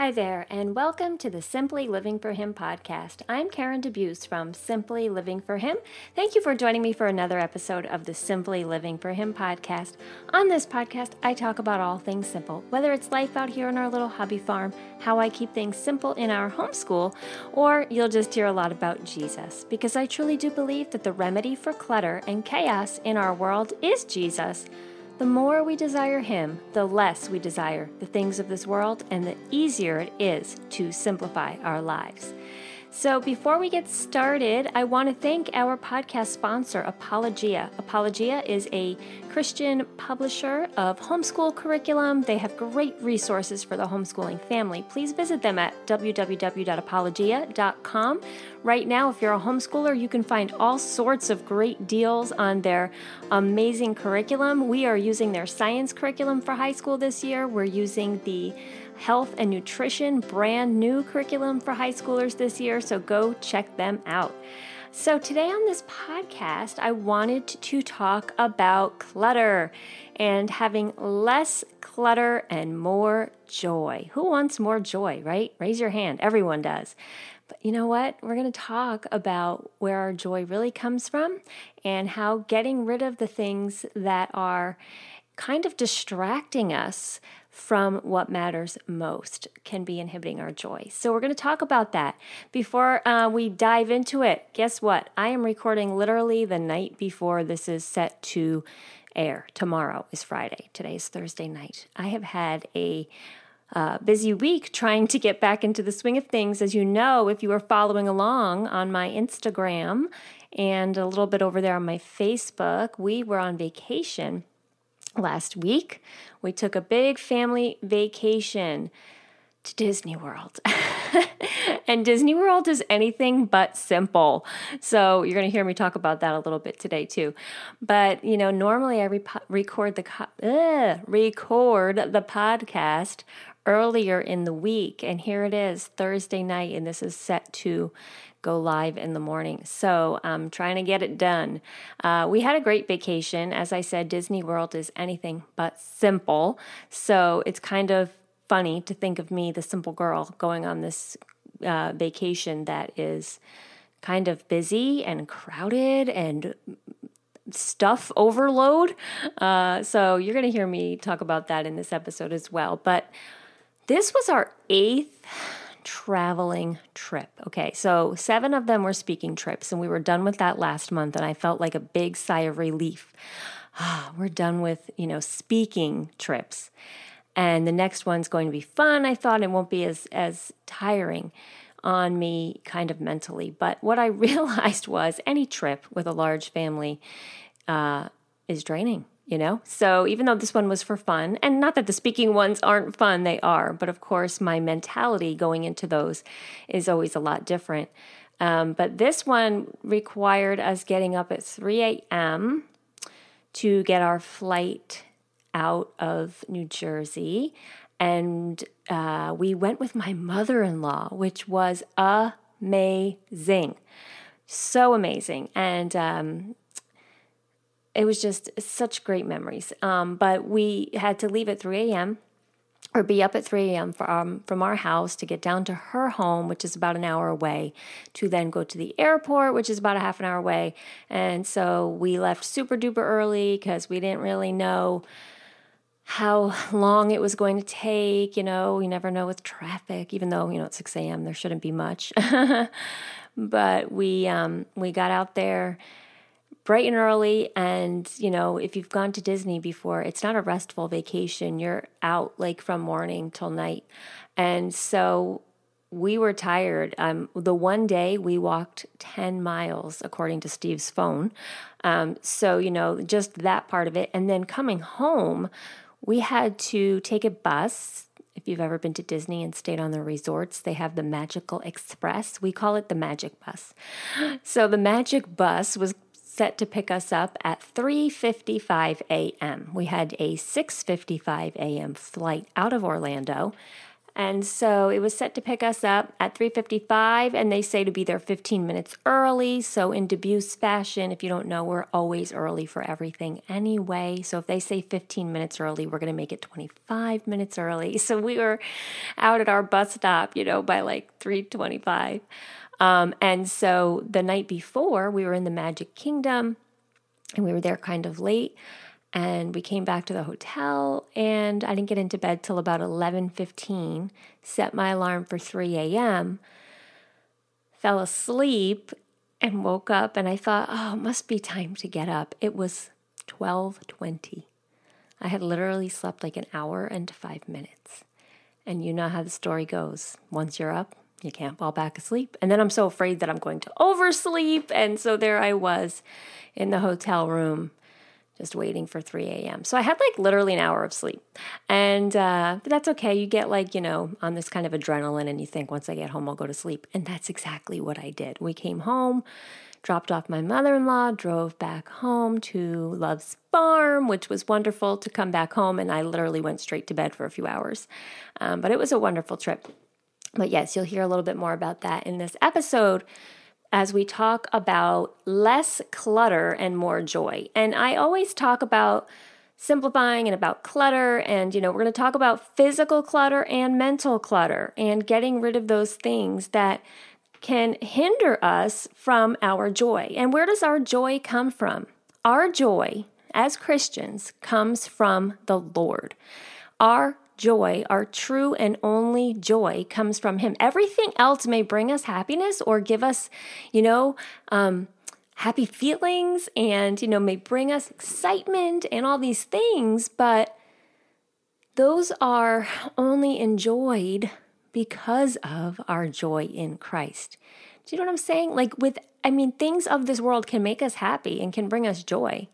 Hi there, and welcome to the Simply Living for Him podcast. I'm Karen DeBuse from Simply Living for Him. Thank you for joining me for another episode of the Simply Living for Him podcast. On this podcast, I talk about all things simple, whether it's life out here on our little hobby farm, how I keep things simple in our homeschool, or you'll just hear a lot about Jesus, because I truly do believe that the remedy for clutter and chaos in our world is Jesus. The more we desire Him, the less we desire the things of this world, and the easier it is to simplify our lives. So before we get started, I want to thank our podcast sponsor, Apologia. Apologia is a Christian publisher of homeschool curriculum. They have great resources for the homeschooling family. Please visit them at www.apologia.com. Right now, if you're a homeschooler, you can find all sorts of great deals on their amazing curriculum. We are using their science curriculum for high school this year. We're using the health and nutrition brand new curriculum for high schoolers this year, so go check them out. So today on this podcast, I wanted to talk about clutter and having less clutter and more joy. Who wants more joy, right? Raise your hand. Everyone does. But you know what? We're going to talk about where our joy really comes from and how getting rid of the things that are kind of distracting us from what matters most can be inhibiting our joy. So we're going to talk about that. Before we dive into it, guess what? I am recording literally the night before this is set to air. Tomorrow is Friday. Today is Thursday night. I have had a busy week trying to get back into the swing of things. As you know, if you were following along on my Instagram and a little bit over there on my Facebook, we were on vacation last week. We took a big family vacation to Disney World. And Disney World is anything but simple. So you're going to hear me talk about that a little bit today too. But, you know, normally I record the podcast earlier in the week, and here it is Thursday night, and this is set to go live in the morning. So I'm trying to get it done. We had a great vacation. As I said, Disney World is anything but simple. So it's kind of funny to think of me, the simple girl, going on this vacation that is kind of busy and crowded and stuff overload. So you're going to hear me talk about that in this episode as well. But this was our 8th traveling trip. Okay, so 7 of them were speaking trips, and we were done with that last month, and I felt like a big sigh of relief. We're done with, you know, speaking trips. And the next one's going to be fun. I thought it won't be as tiring on me kind of mentally. But what I realized was any trip with a large family is draining. You know, so even though this one was for fun, and not that the speaking ones aren't fun, they are, but of course my mentality going into those is always a lot different. But this one required us getting up at 3 a.m. to get our flight out of New Jersey, and we went with my mother-in-law, which was amazing, so amazing, and it was just such great memories. But we had to leave at 3 a.m. or be up at 3 a.m. From our house to get down to her home, which is about an hour away, to then go to the airport, which is about a half an hour away. And so we left super duper early because we didn't really know how long it was going to take. You know, you never know with traffic, even though, you know, at 6 a.m. there shouldn't be much. But we got out there bright and early, and, you know, if you've gone to Disney before, it's not a restful vacation. You're out like from morning till night, and so we were tired. The one day we walked 10 miles, according to Steve's phone, so, you know, just that part of it, and then coming home, we had to take a bus. If you've ever been to Disney and stayed on the resorts, they have the Magical Express. We call it the Magic Bus. So the Magic Bus was set to pick us up at 3:55 a.m. We had a 6:55 a.m. flight out of Orlando, And so it was set to pick us up at 3:55, and they say to be there 15 minutes early. So in Debuse fashion, if you don't know, we're always early for everything anyway. So if they say 15 minutes early, we're going to make it 25 minutes early. So we were out at our bus stop, by like 3:25. And so the night before, we were in the Magic Kingdom, and we were there kind of late. And we came back to the hotel, and I didn't get into bed till about 11:15, set my alarm for 3 a.m., fell asleep, and woke up, and I thought, oh, it must be time to get up. It was 12:20. I had literally slept like an hour and 5 minutes. And you know how the story goes. Once you're up, you can't fall back asleep. And then I'm so afraid that I'm going to oversleep. And so there I was in the hotel room, just waiting for 3 a.m. So I had like literally an hour of sleep. And but that's okay. You get like, on this kind of adrenaline, and you think, once I get home, I'll go to sleep. And that's exactly what I did. We came home, dropped off my mother-in-law, drove back home to Love's Farm, which was wonderful to come back home. And I literally went straight to bed for a few hours. But it was a wonderful trip. But yes, you'll hear a little bit more about that in this episode, as we talk about less clutter and more joy. And I always talk about simplifying and about clutter, and we're going to talk about physical clutter and mental clutter and getting rid of those things that can hinder us from our joy. And where does our joy come from? Our joy as Christians comes from the Lord. Our joy, our true and only joy, comes from Him. Everything else may bring us happiness or give us, happy feelings, and, may bring us excitement and all these things, but those are only enjoyed because of our joy in Christ. Do you know what I'm saying? Things of this world can make us happy and can bring us joy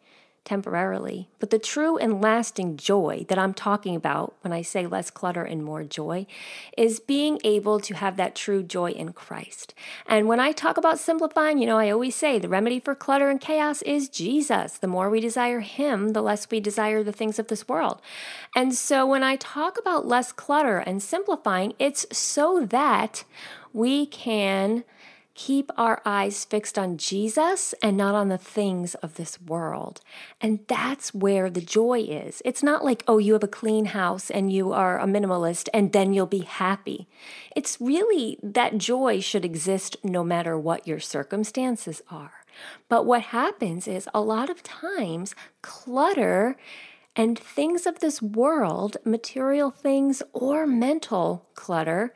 temporarily, but the true and lasting joy that I'm talking about when I say less clutter and more joy is being able to have that true joy in Christ. And when I talk about simplifying, I always say the remedy for clutter and chaos is Jesus. The more we desire Him, the less we desire the things of this world. And so when I talk about less clutter and simplifying, it's so that we can keep our eyes fixed on Jesus and not on the things of this world. And that's where the joy is. It's not like, oh, you have a clean house and you are a minimalist and then you'll be happy. It's really that joy should exist no matter what your circumstances are. But what happens is a lot of times clutter and things of this world, material things or mental clutter,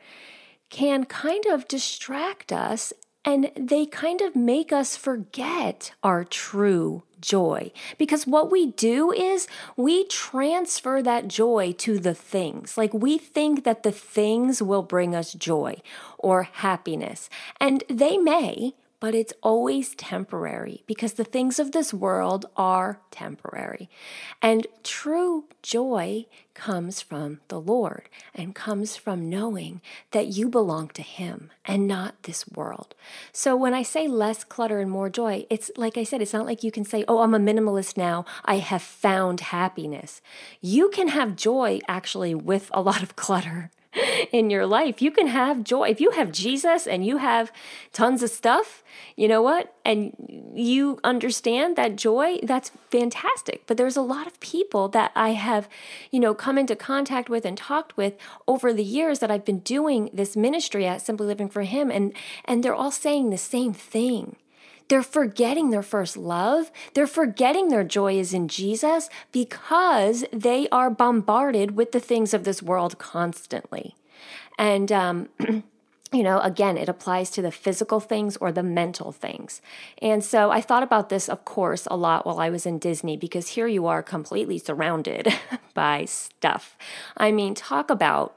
can kind of distract us. And they kind of make us forget our true joy, because what we do is we transfer that joy to the things. Like, we think that the things will bring us joy or happiness, and they may, but it's always temporary, because the things of this world are temporary. And true joy comes from the Lord and comes from knowing that you belong to Him and not this world. So when I say less clutter and more joy, it's like I said, it's not like you can say, oh, I'm a minimalist now, I have found happiness. You can have joy actually with a lot of clutter in your life. You can have joy. If you have Jesus and you have tons of stuff, you know what? And you understand that joy, that's fantastic. But there's a lot of people that I have, come into contact with and talked with over the years that I've been doing this ministry at Simply Living for Him. And they're all saying the same thing. They're forgetting their first love. They're forgetting their joy is in Jesus because they are bombarded with the things of this world constantly. And, again, it applies to the physical things or the mental things. And so I thought about this, of course, a lot while I was in Disney, because here you are completely surrounded by stuff. I mean, talk about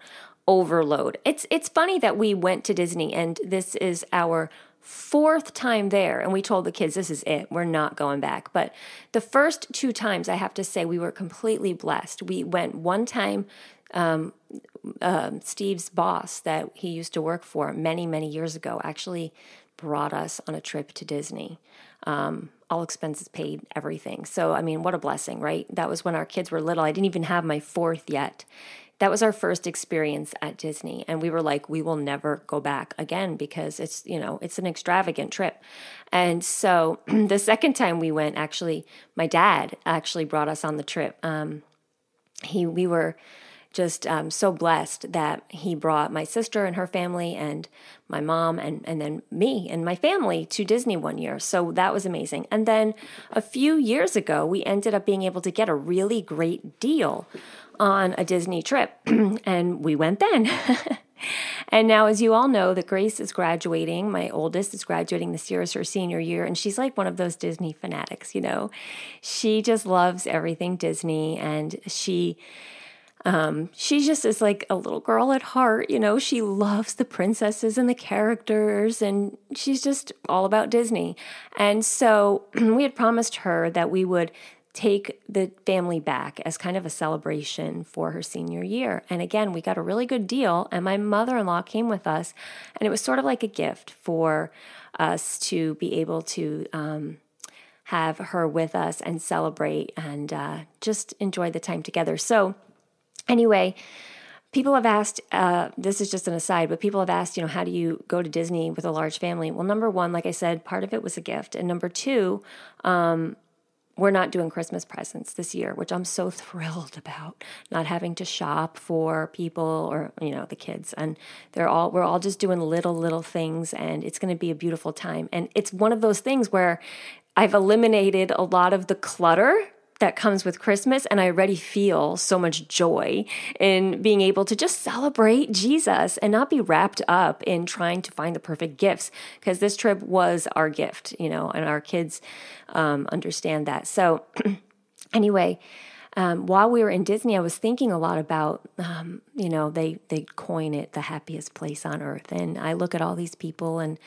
overload. It's funny that we went to Disney, and this is our 4th time there, and we told the kids, this is it, we're not going back. But the first 2 times, I have to say, we were completely blessed. We went one time, Steve's boss that he used to work for many, many years ago actually brought us on a trip to Disney. All expenses paid, everything. So, what a blessing, right? That was when our kids were little. I didn't even have my 4th yet. that was our first experience at Disney. And we were like, we will never go back again because it's, you know, it's an extravagant trip. And so the second time we went, actually, my dad actually brought us on the trip. We were just so blessed that he brought my sister and her family and my mom and then me and my family to Disney one year. So that was amazing. And then a few years ago, we ended up being able to get a really great deal on a Disney trip. And we went then. And now, as you all know, that Grace is graduating. My oldest is graduating this year, is her senior year, and she's like one of those Disney fanatics, you know. She just loves everything Disney, and she just is like a little girl at heart, you know. She loves the princesses and the characters, and she's just all about Disney. And so we had promised her that we would take the family back as kind of a celebration for her senior year. And again, we got a really good deal, and my mother-in-law came with us, and it was sort of like a gift for us to be able to have her with us and celebrate and just enjoy the time together. So anyway, people have asked, this is just an aside, but people have asked, you know, how do you go to Disney with a large family? Well, number one, like I said, part of it was a gift. And number two, we're not doing Christmas presents this year, which I'm so thrilled about, not having to shop for people or, you know, the kids. And we're all just doing little things, and it's going to be a beautiful time. And it's one of those things where I've eliminated a lot of the clutter that comes with Christmas, and I already feel so much joy in being able to just celebrate Jesus and not be wrapped up in trying to find the perfect gifts, because this trip was our gift, you know, and our kids understand that. So anyway, while we were in Disney, I was thinking a lot about, you know, they coin it the happiest place on earth, and I look at all these people and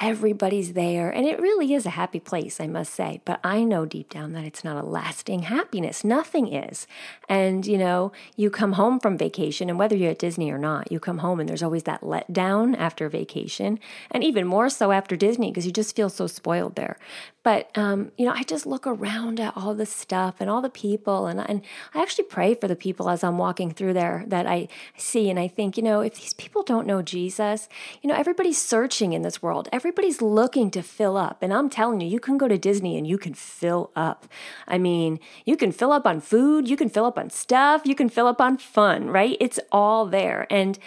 everybody's there, and it really is a happy place, I must say. But I know deep down that it's not a lasting happiness. Nothing is. And, you know, you come home from vacation, and whether you're at Disney or not, you come home and there's always that letdown after vacation, and even more so after Disney, because you just feel so spoiled there. But, you know, I just look around at all the stuff and all the people, and I actually pray for the people as I'm walking through there that I see, and I think, you know, if these people don't know Jesus, you know, everybody's searching in this world. Everybody's looking to fill up. And I'm telling you, you can go to Disney and you can fill up. I mean, you can fill up on food, you can fill up on stuff, you can fill up on fun, right? It's all there. And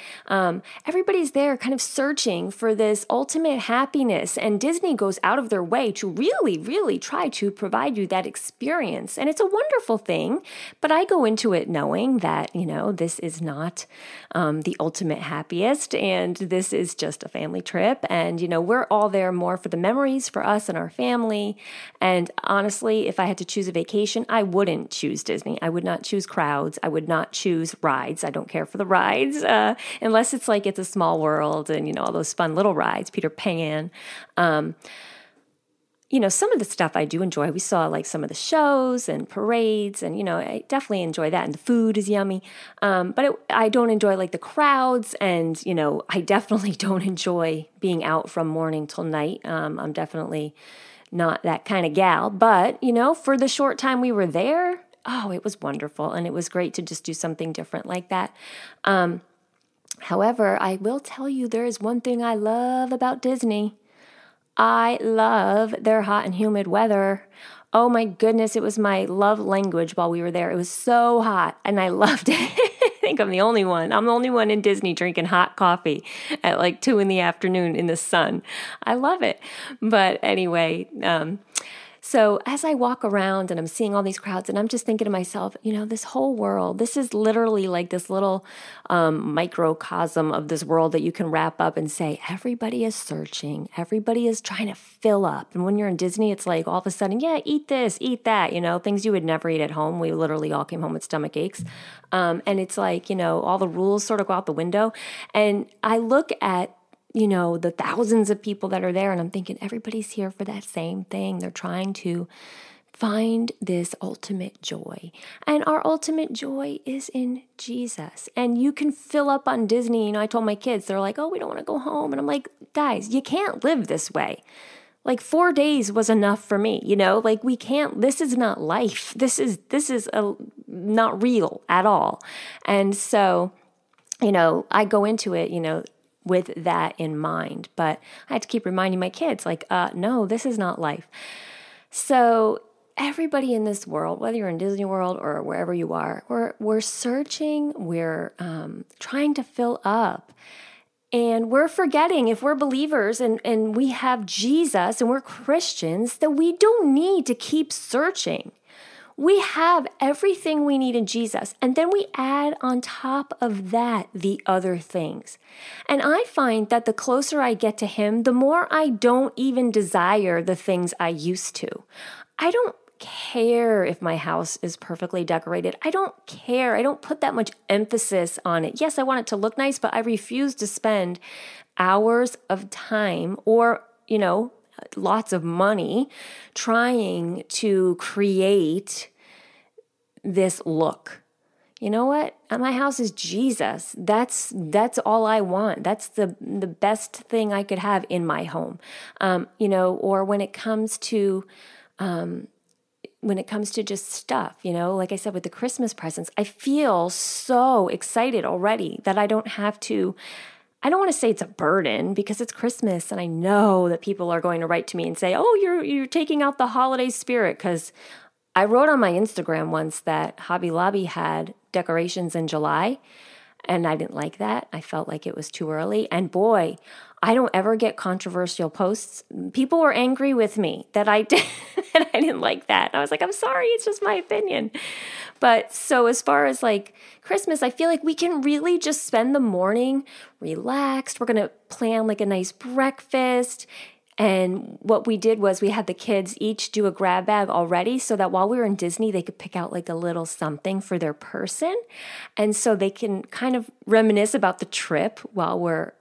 everybody's there kind of searching for this ultimate happiness. And Disney goes out of their way to really try to provide you that experience. And it's a wonderful thing. But I go into it knowing that, you know, this is not the ultimate happiest. And this is just a family trip. And, you know, we're all there more for the memories for us and our family. And honestly, if I had to choose a vacation, I wouldn't choose Disney. I would not choose crowds. I would not choose rides. I don't care for the rides, unless it's like It's a Small World and, you know, all those fun little rides, Peter Pan. You know, some of the stuff I do enjoy. We saw like some of the shows and parades, and, you know, I definitely enjoy that. And the food is yummy. But I don't enjoy like the crowds, and, you know, I definitely don't enjoy being out from morning till night. I'm definitely not that kind of gal. But, you know, for the short time we were there, oh, it was wonderful. And it was great to just do something different like that. However, I will tell you, there is one thing I love about Disney. I love their hot and humid weather. Oh my goodness, it was my love language while we were there. It was so hot, and I loved it. I think I'm the only one. I'm the only one in Disney drinking hot coffee at like 2 p.m. in the sun. I love it. But anyway, so as I walk around and I'm seeing all these crowds, and I'm just thinking to myself, you know, this whole world, this is literally like this little microcosm of this world that you can wrap up and say, everybody is searching. Everybody is trying to fill up. And when you're in Disney, it's like all of a sudden, yeah, eat this, eat that, you know, things you would never eat at home. We literally all came home with stomach aches. And it's like, you know, all the rules sort of go out the window. And I look at, you know, the thousands of people that are there, and I'm thinking everybody's here for that same thing. They're trying to find this ultimate joy. And our ultimate joy is in Jesus. And you can fill up on Disney. You know, I told my kids, they're like, oh, we don't want to go home. And I'm like, guys, you can't live this way. Like 4 days was enough for me, you know, like we can't, this is not life. This is not real at all. And so, you know, I go into it, you know, with that in mind, but I had to keep reminding my kids like, no, this is not life. So everybody in this world, whether you're in Disney World or wherever you are, we're searching, we're trying to fill up. And we're forgetting, if we're believers and we have Jesus and we're Christians, that we don't need to keep searching. We have everything we need in Jesus. And then we add on top of that the other things. And I find that the closer I get to Him, the more I don't even desire the things I used to. I don't care if my house is perfectly decorated. I don't care. I don't put that much emphasis on it. Yes, I want it to look nice, but I refuse to spend hours of time or, you know, lots of money trying to create this look. You know what? My house is Jesus. That's all I want. That's the best thing I could have in my home. You know, or when it comes to just stuff, you know, like I said, with the Christmas presents, I feel so excited already that I don't want to say it's a burden because it's Christmas and I know that people are going to write to me and say, oh, you're taking out the holiday spirit. Because I wrote on my Instagram once that Hobby Lobby had decorations in July and I didn't like that. I felt like it was too early. And boy, I don't ever get controversial posts. People were angry with me that I didn't like that. And I was like, I'm sorry, it's just my opinion. But so as far as like Christmas, I feel like we can really just spend the morning relaxed. We're going to plan like a nice breakfast. And what we did was we had the kids each do a grab bag already so that while we were in Disney, they could pick out like a little something for their person. And so they can kind of reminisce about the trip while we're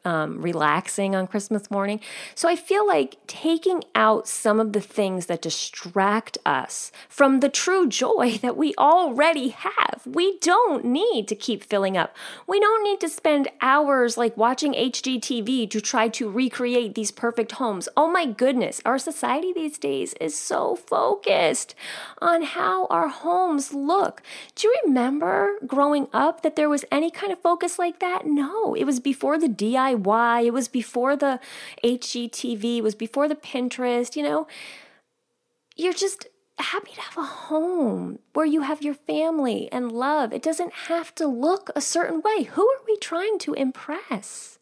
relaxing on Christmas morning. So I feel like taking out some of the things that distract us from the true joy that we already have. We don't need to keep filling up. We don't need to spend hours like watching HGTV to try to recreate these perfect homes. Oh my goodness, our society these days is so focused on how our homes look. Do you remember growing up that there was any kind of focus like that? No, it was before the DIY, it was before the HGTV, it was before the Pinterest, you know. You're just happy to have a home where you have your family and love. It doesn't have to look a certain way. Who are we trying to impress?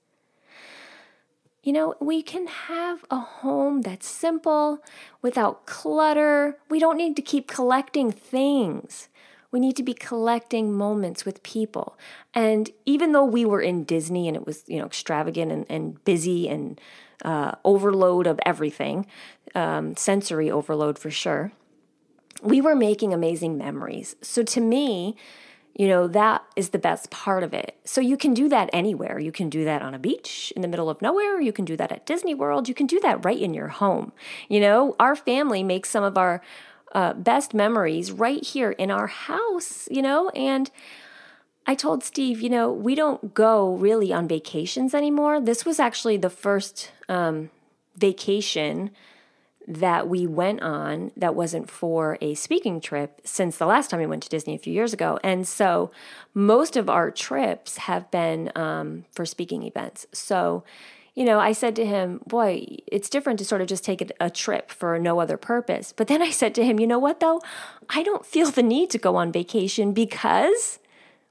You know, we can have a home that's simple, without clutter. We don't need to keep collecting things. We need to be collecting moments with people. And even though we were in Disney and it was, you know, extravagant and busy and overload of everything, sensory overload for sure, we were making amazing memories. So to me, you know, that is the best part of it. So you can do that anywhere. You can do that on a beach in the middle of nowhere. You can do that at Disney World. You can do that right in your home. You know, our family makes some of our best memories right here in our house, you know. And I told Steve, you know, we don't go really on vacations anymore. This was actually the first vacation that we went on that wasn't for a speaking trip since the last time we went to Disney a few years ago. And so most of our trips have been for speaking events. So, you know, I said to him, boy, it's different to sort of just take a trip for no other purpose. But then I said to him, you know what though? I don't feel the need to go on vacation because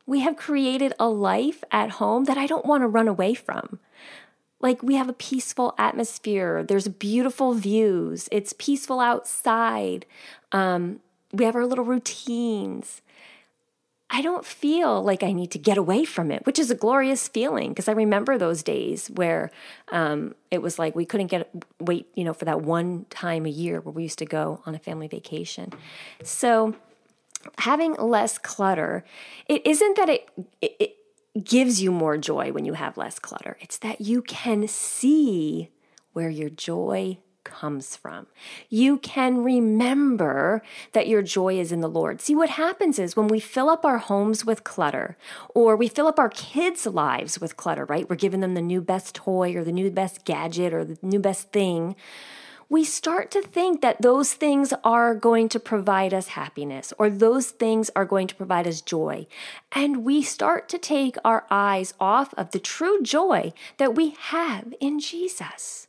we have created a life at home that I don't want to run away from. Like we have a peaceful atmosphere. There's beautiful views. It's peaceful outside. We have our little routines. I don't feel like I need to get away from it, which is a glorious feeling because I remember those days where it was like we couldn't wait, you know, for that one time a year where we used to go on a family vacation. So having less clutter, it isn't that it gives you more joy when you have less clutter. It's that you can see where your joy comes from. You can remember that your joy is in the Lord. See, what happens is when we fill up our homes with clutter, or we fill up our kids' lives with clutter, right? We're giving them the new best toy or the new best gadget or the new best thing. we start to think that those things are going to provide us happiness, or those things are going to provide us joy. And we start to take our eyes off of the true joy that we have in Jesus.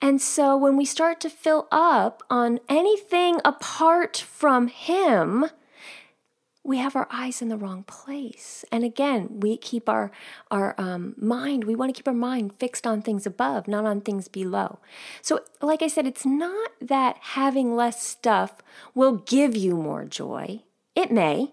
And so when we start to fill up on anything apart from Him, we have our eyes in the wrong place. And again, we keep our mind fixed on things above, not on things below. So like I said, it's not that having less stuff will give you more joy. It may,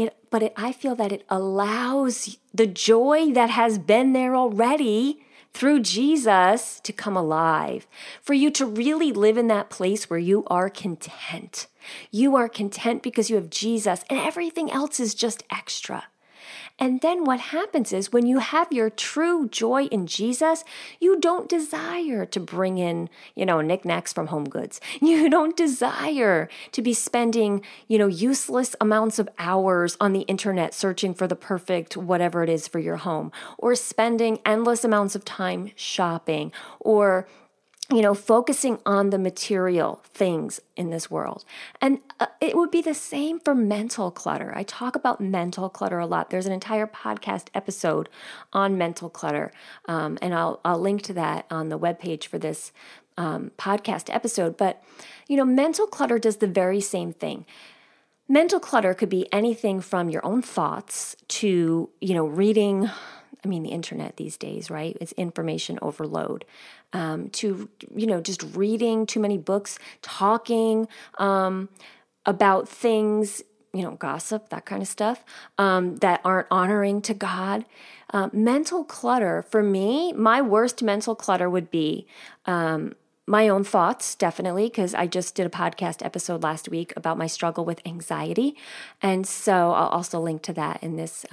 I feel that it allows the joy that has been there already through Jesus to come alive, for you to really live in that place where you are content. You are content because you have Jesus, and everything else is just extra. And then what happens is when you have your true joy in Jesus, you don't desire to bring in, knickknacks from Home Goods. You don't desire to be spending, useless amounts of hours on the internet searching for the perfect whatever it is for your home, or spending endless amounts of time shopping, or focusing on the material things in this world. And it would be the same for mental clutter. I talk about mental clutter a lot. There's an entire podcast episode on mental clutter, and I'll link to that on the webpage for this podcast episode. But, mental clutter does the very same thing. Mental clutter could be anything from your own thoughts to, reading, the internet these days, right? It's information overload. To just reading too many books, talking about things, gossip, that kind of stuff, that aren't honoring to God. Mental clutter, for me, my worst mental clutter would be my own thoughts, definitely, because I just did a podcast episode last week about my struggle with anxiety. And so I'll also link to that in this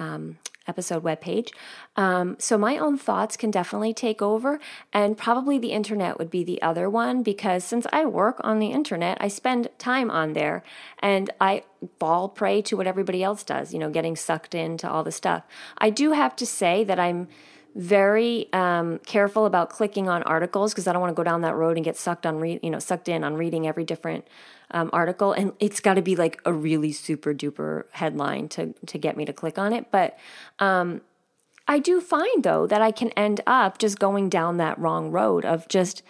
episode webpage. So my own thoughts can definitely take over, and probably the internet would be the other one, because since I work on the internet, I spend time on there, and I fall prey to what everybody else does, getting sucked into all the stuff. I do have to say that I'm very careful about clicking on articles, because I don't want to go down that road and get sucked in on reading every different article. And it's got to be like a really super duper headline to get me to click on it. But I do find, though, that I can end up just going down that wrong road of just,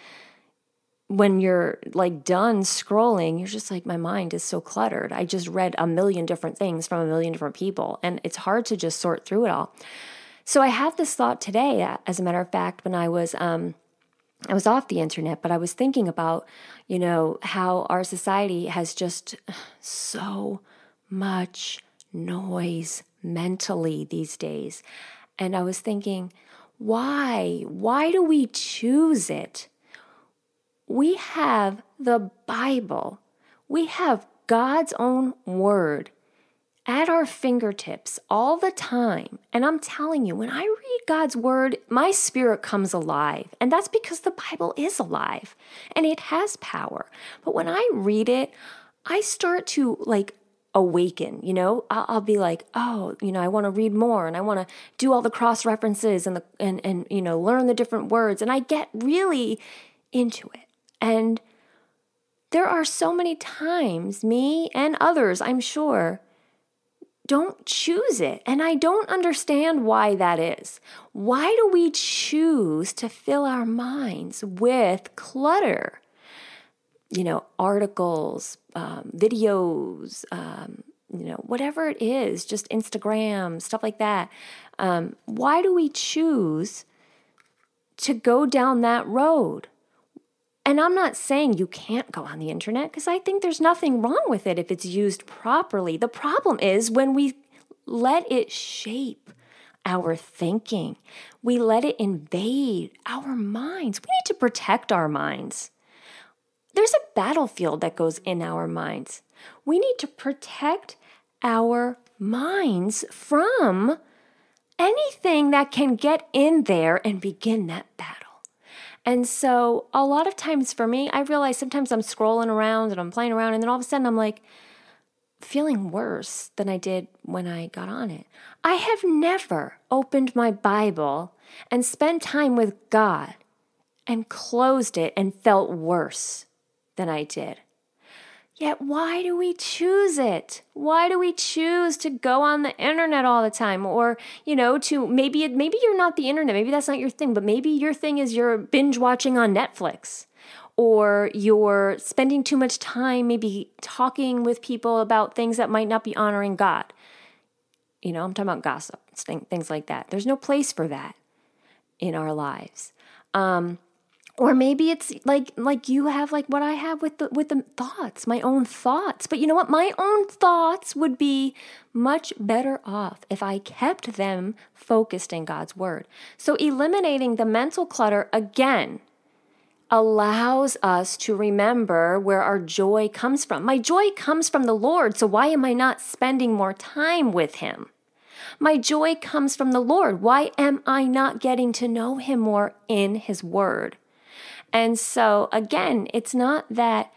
when you're like done scrolling, you're just like, my mind is so cluttered. I just read 1 million different things from 1 million different people, and it's hard to just sort through it all. So I had this thought today, as a matter of fact, when I was off the internet, but I was thinking about, how our society has just so much noise mentally these days. And I was thinking, why do we choose it? We have the Bible. We have God's own word at our fingertips all the time. And I'm telling you, when I read God's word, my spirit comes alive. And that's because the Bible is alive and it has power. But when I read it, I start to like awaken, I'll be like, oh, I want to read more, and I want to do all the cross references and learn the different words. And I get really into it. And there are so many times, me and others, I'm sure, don't choose it. And I don't understand why that is. Why do we choose to fill our minds with clutter? Articles, videos, whatever it is, just Instagram, stuff like that. Why do we choose to go down that road? And I'm not saying you can't go on the internet, because I think there's nothing wrong with it if it's used properly. The problem is when we let it shape our thinking, we let it invade our minds. We need to protect our minds. There's a battlefield that goes in our minds. We need to protect our minds from anything that can get in there and begin that battle. And so a lot of times for me, I realize sometimes I'm scrolling around and I'm playing around, and then all of a sudden I'm like feeling worse than I did when I got on it. I have never opened my Bible and spent time with God and closed it and felt worse than I did. Yet why do we choose it? Why do we choose to go on the internet all the time? Or, you know, to maybe you're not the internet, maybe that's not your thing, but maybe your thing is you're binge watching on Netflix, or you're spending too much time maybe talking with people about things that might not be honoring God. You know, I'm talking about gossip, things like that. There's no place for that in our lives. Or maybe it's like you have like what I have with the thoughts, my own thoughts. But you know what? My own thoughts would be much better off if I kept them focused in God's word. So eliminating the mental clutter again allows us to remember where our joy comes from. My joy comes from the Lord, so why am I not spending more time with him? My joy comes from the Lord. Why am I not getting to know him more in his word? And so, again, it's not that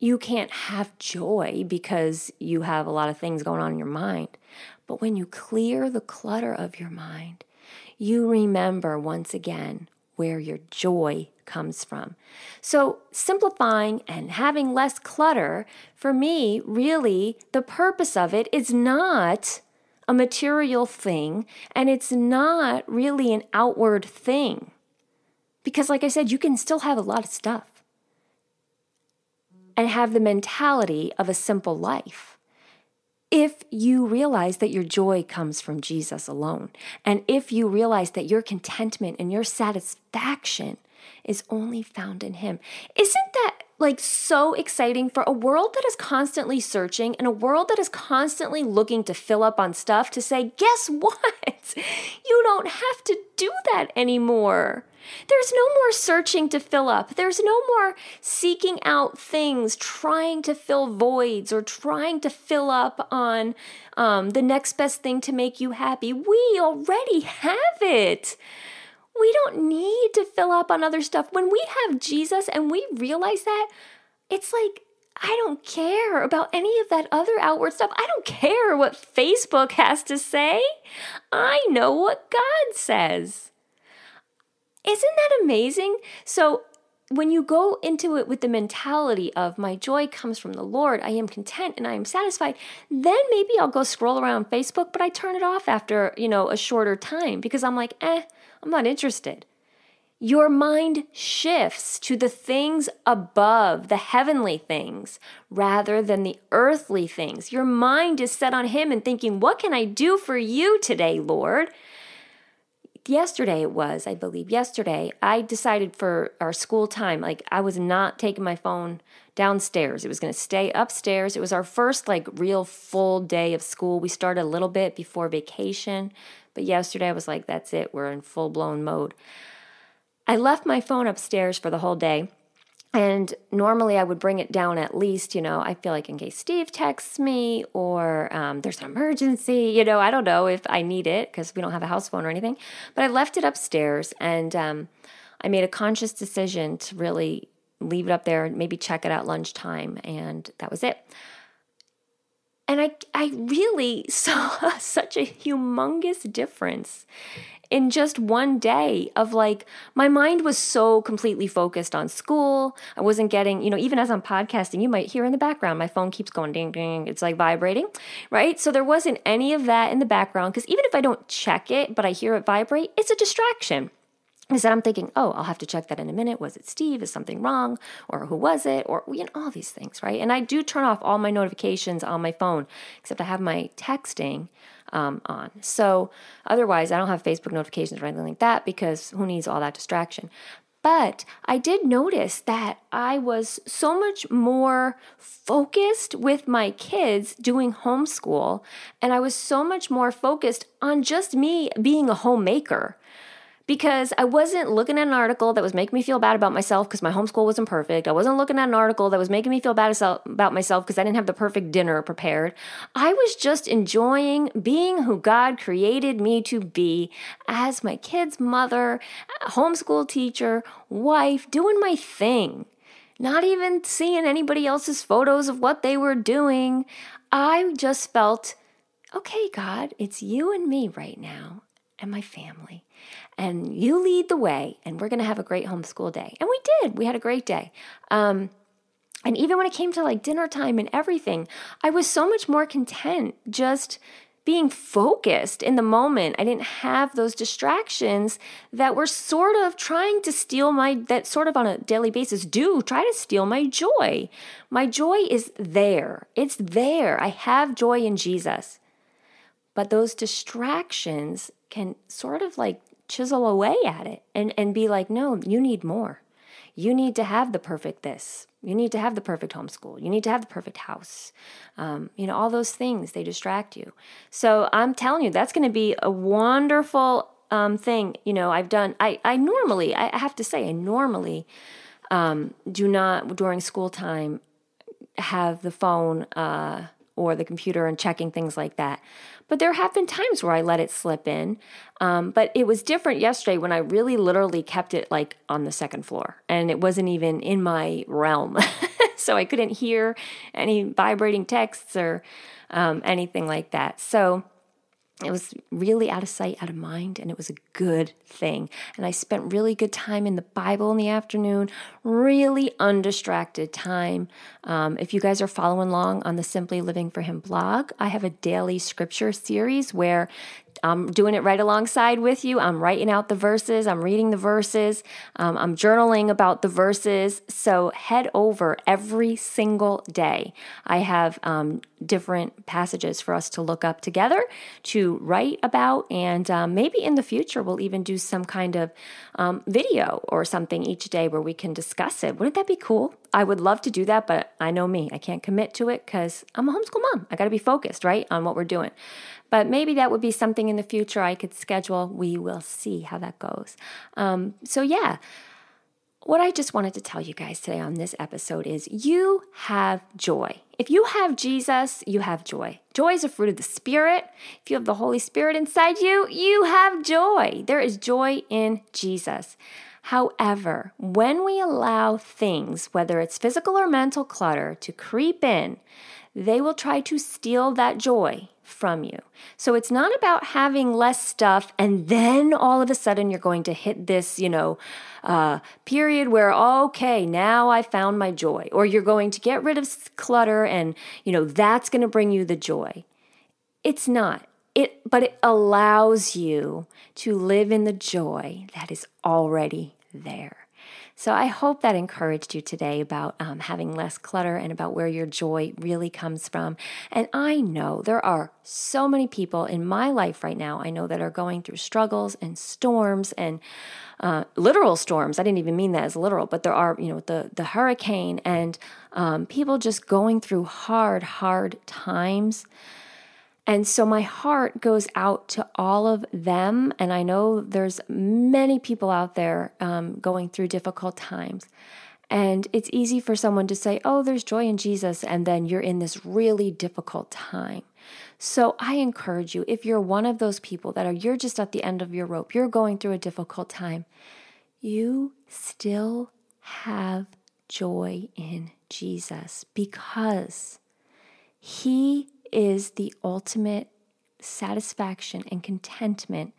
you can't have joy because you have a lot of things going on in your mind. But when you clear the clutter of your mind, you remember once again where your joy comes from. So simplifying and having less clutter, for me, really, the purpose of it is not a material thing, and it's not really an outward thing. Because like I said, you can still have a lot of stuff and have the mentality of a simple life if you realize that your joy comes from Jesus alone, and if you realize that your contentment and your satisfaction is only found in him. Isn't that like so exciting for a world that is constantly searching and a world that is constantly looking to fill up on stuff to say, guess what? You don't have to do that anymore. There's no more searching to fill up. There's no more seeking out things, trying to fill voids or trying to fill up on the next best thing to make you happy. We already have it. We don't need to fill up on other stuff. When we have Jesus and we realize that, it's like, I don't care about any of that other outward stuff. I don't care what Facebook has to say. I know what God says. Isn't that amazing? So when you go into it with the mentality of my joy comes from the Lord, I am content and I am satisfied, then maybe I'll go scroll around Facebook, but I turn it off after, you know, a shorter time because I'm like, I'm not interested. Your mind shifts to the things above, the heavenly things, rather than the earthly things. Your mind is set on him and thinking, what can I do for you today, Lord? Yesterday, I decided for our school time, like I was not taking my phone downstairs. It was going to stay upstairs. It was our first like real full day of school. We started a little bit before vacation, but yesterday I was like, that's it. We're in full blown mode. I left my phone upstairs for the whole day. And normally I would bring it down at least, you know, I feel like in case Steve texts me or there's an emergency, you know, I don't know if I need it because we don't have a house phone or anything. But I left it upstairs and I made a conscious decision to really leave it up there and maybe check it at lunchtime. And that was it. And I really saw such a humongous difference in just one day of like, my mind was so completely focused on school. I wasn't getting, you know, even as I'm podcasting, you might hear in the background, my phone keeps going ding, ding. It's like vibrating, right? So there wasn't any of that in the background because even if I don't check it, but I hear it vibrate, it's a distraction. Is that I'm thinking, oh, I'll have to check that in a minute. Was it Steve? Is something wrong? Or who was it? Or, you know, all these things, right? And I do turn off all my notifications on my phone, except I have my texting on. So otherwise, I don't have Facebook notifications or anything like that because who needs all that distraction? But I did notice that I was so much more focused with my kids doing homeschool, and I was so much more focused on just me being a homemaker. Because I wasn't looking at an article that was making me feel bad about myself because my homeschool wasn't perfect. I wasn't looking at an article that was making me feel bad about myself because I didn't have the perfect dinner prepared. I was just enjoying being who God created me to be as my kid's mother, homeschool teacher, wife, doing my thing. Not even seeing anybody else's photos of what they were doing. I just felt, okay, God, it's you and me right now. and my family. And you lead the way, and we're going to have a great homeschool day. And we did. We had a great day. And even when it came to like dinner time and everything, I was so much more content just being focused in the moment. I didn't have those distractions that were sort of trying to steal that sort of on a daily basis try to steal my joy. My joy is there. It's there. I have joy in Jesus. But those distractions can sort of like chisel away at it and be like, no, you need more. You need to have the perfect this. You need to have the perfect homeschool. You need to have the perfect house. All those things, they distract you. So I'm telling you, that's going to be a wonderful thing. I normally do not, during school time, have the phone or the computer and checking things like that. But there have been times where I let it slip in. But it was different yesterday when I really literally kept it like on the second floor and it wasn't even in my realm. So I couldn't hear any vibrating texts or anything like that. So it was really out of sight, out of mind, and it was a good thing. And I spent really good time in the Bible in the afternoon, really undistracted time. If you guys are following along on the Simply Living for Him blog, I have a daily scripture series where I'm doing it right alongside with you. I'm writing out the verses. I'm reading the verses. I'm journaling about the verses. So head over every single day. I have different passages for us to look up together, to write about, and maybe in the future we'll even do some kind of video or something each day where we can discuss it. Wouldn't that be cool? I would love to do that, but I know me. I can't commit to it because I'm a homeschool mom. I got to be focused, right, on what we're doing. But maybe that would be something in the future I could schedule. We will see how that goes. What I just wanted to tell you guys today on this episode is you have joy. If you have Jesus, you have joy. Joy is a fruit of the Spirit. If you have the Holy Spirit inside you, you have joy. There is joy in Jesus. However, when we allow things, whether it's physical or mental clutter, to creep in, they will try to steal that joy from you. So it's not about having less stuff and then all of a sudden you're going to hit this, period where, okay, now I found my joy, or you're going to get rid of clutter and, that's going to bring you the joy. It's not. But it allows you to live in the joy that is already there. So I hope that encouraged you today about having less clutter and about where your joy really comes from. And I know there are so many people in my life right now, I know, that are going through struggles and storms and literal storms. I didn't even mean that as literal, but there are, the hurricane and people just going through hard times. And so my heart goes out to all of them, and I know there's many people out there going through difficult times. And it's easy for someone to say, oh, there's joy in Jesus, and then you're in this really difficult time. So I encourage you, if you're one of those people you're just at the end of your rope, you're going through a difficult time, you still have joy in Jesus because He is the ultimate satisfaction and contentment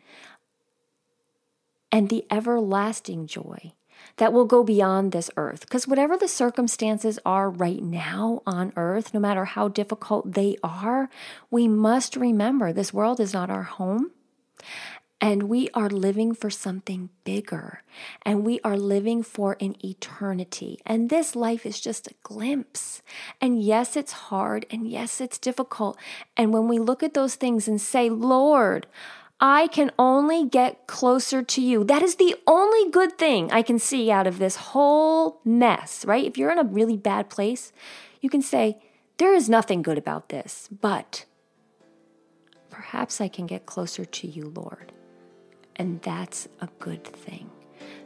and the everlasting joy that will go beyond this earth. Because whatever the circumstances are right now on earth, no matter how difficult they are, we must remember this world is not our home. And we are living for something bigger. And we are living for an eternity. And this life is just a glimpse. And yes, it's hard. And yes, it's difficult. And when we look at those things and say, Lord, I can only get closer to you. That is the only good thing I can see out of this whole mess, right? If you're in a really bad place, you can say, there is nothing good about this, but perhaps I can get closer to you, Lord. And that's a good thing.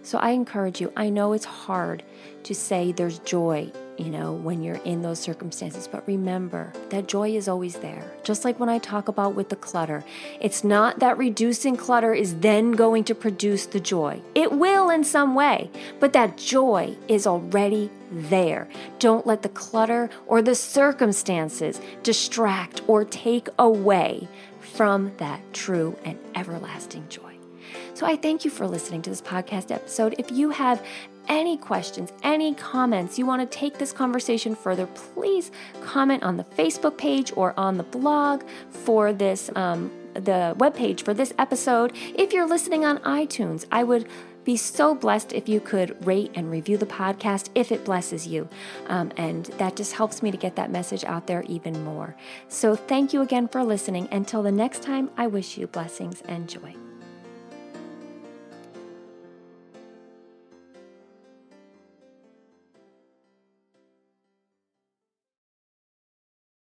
So I encourage you. I know it's hard to say there's joy, when you're in those circumstances. But remember that joy is always there. Just like when I talk about with the clutter. It's not that reducing clutter is then going to produce the joy. It will in some way. But that joy is already there. Don't let the clutter or the circumstances distract or take away from that true and everlasting joy. So I thank you for listening to this podcast episode. If you have any questions, any comments, you want to take this conversation further, please comment on the Facebook page or on the blog for this, the webpage for this episode. If you're listening on iTunes, I would be so blessed if you could rate and review the podcast if it blesses you. And that just helps me to get that message out there even more. So thank you again for listening. Until the next time, I wish you blessings and joy.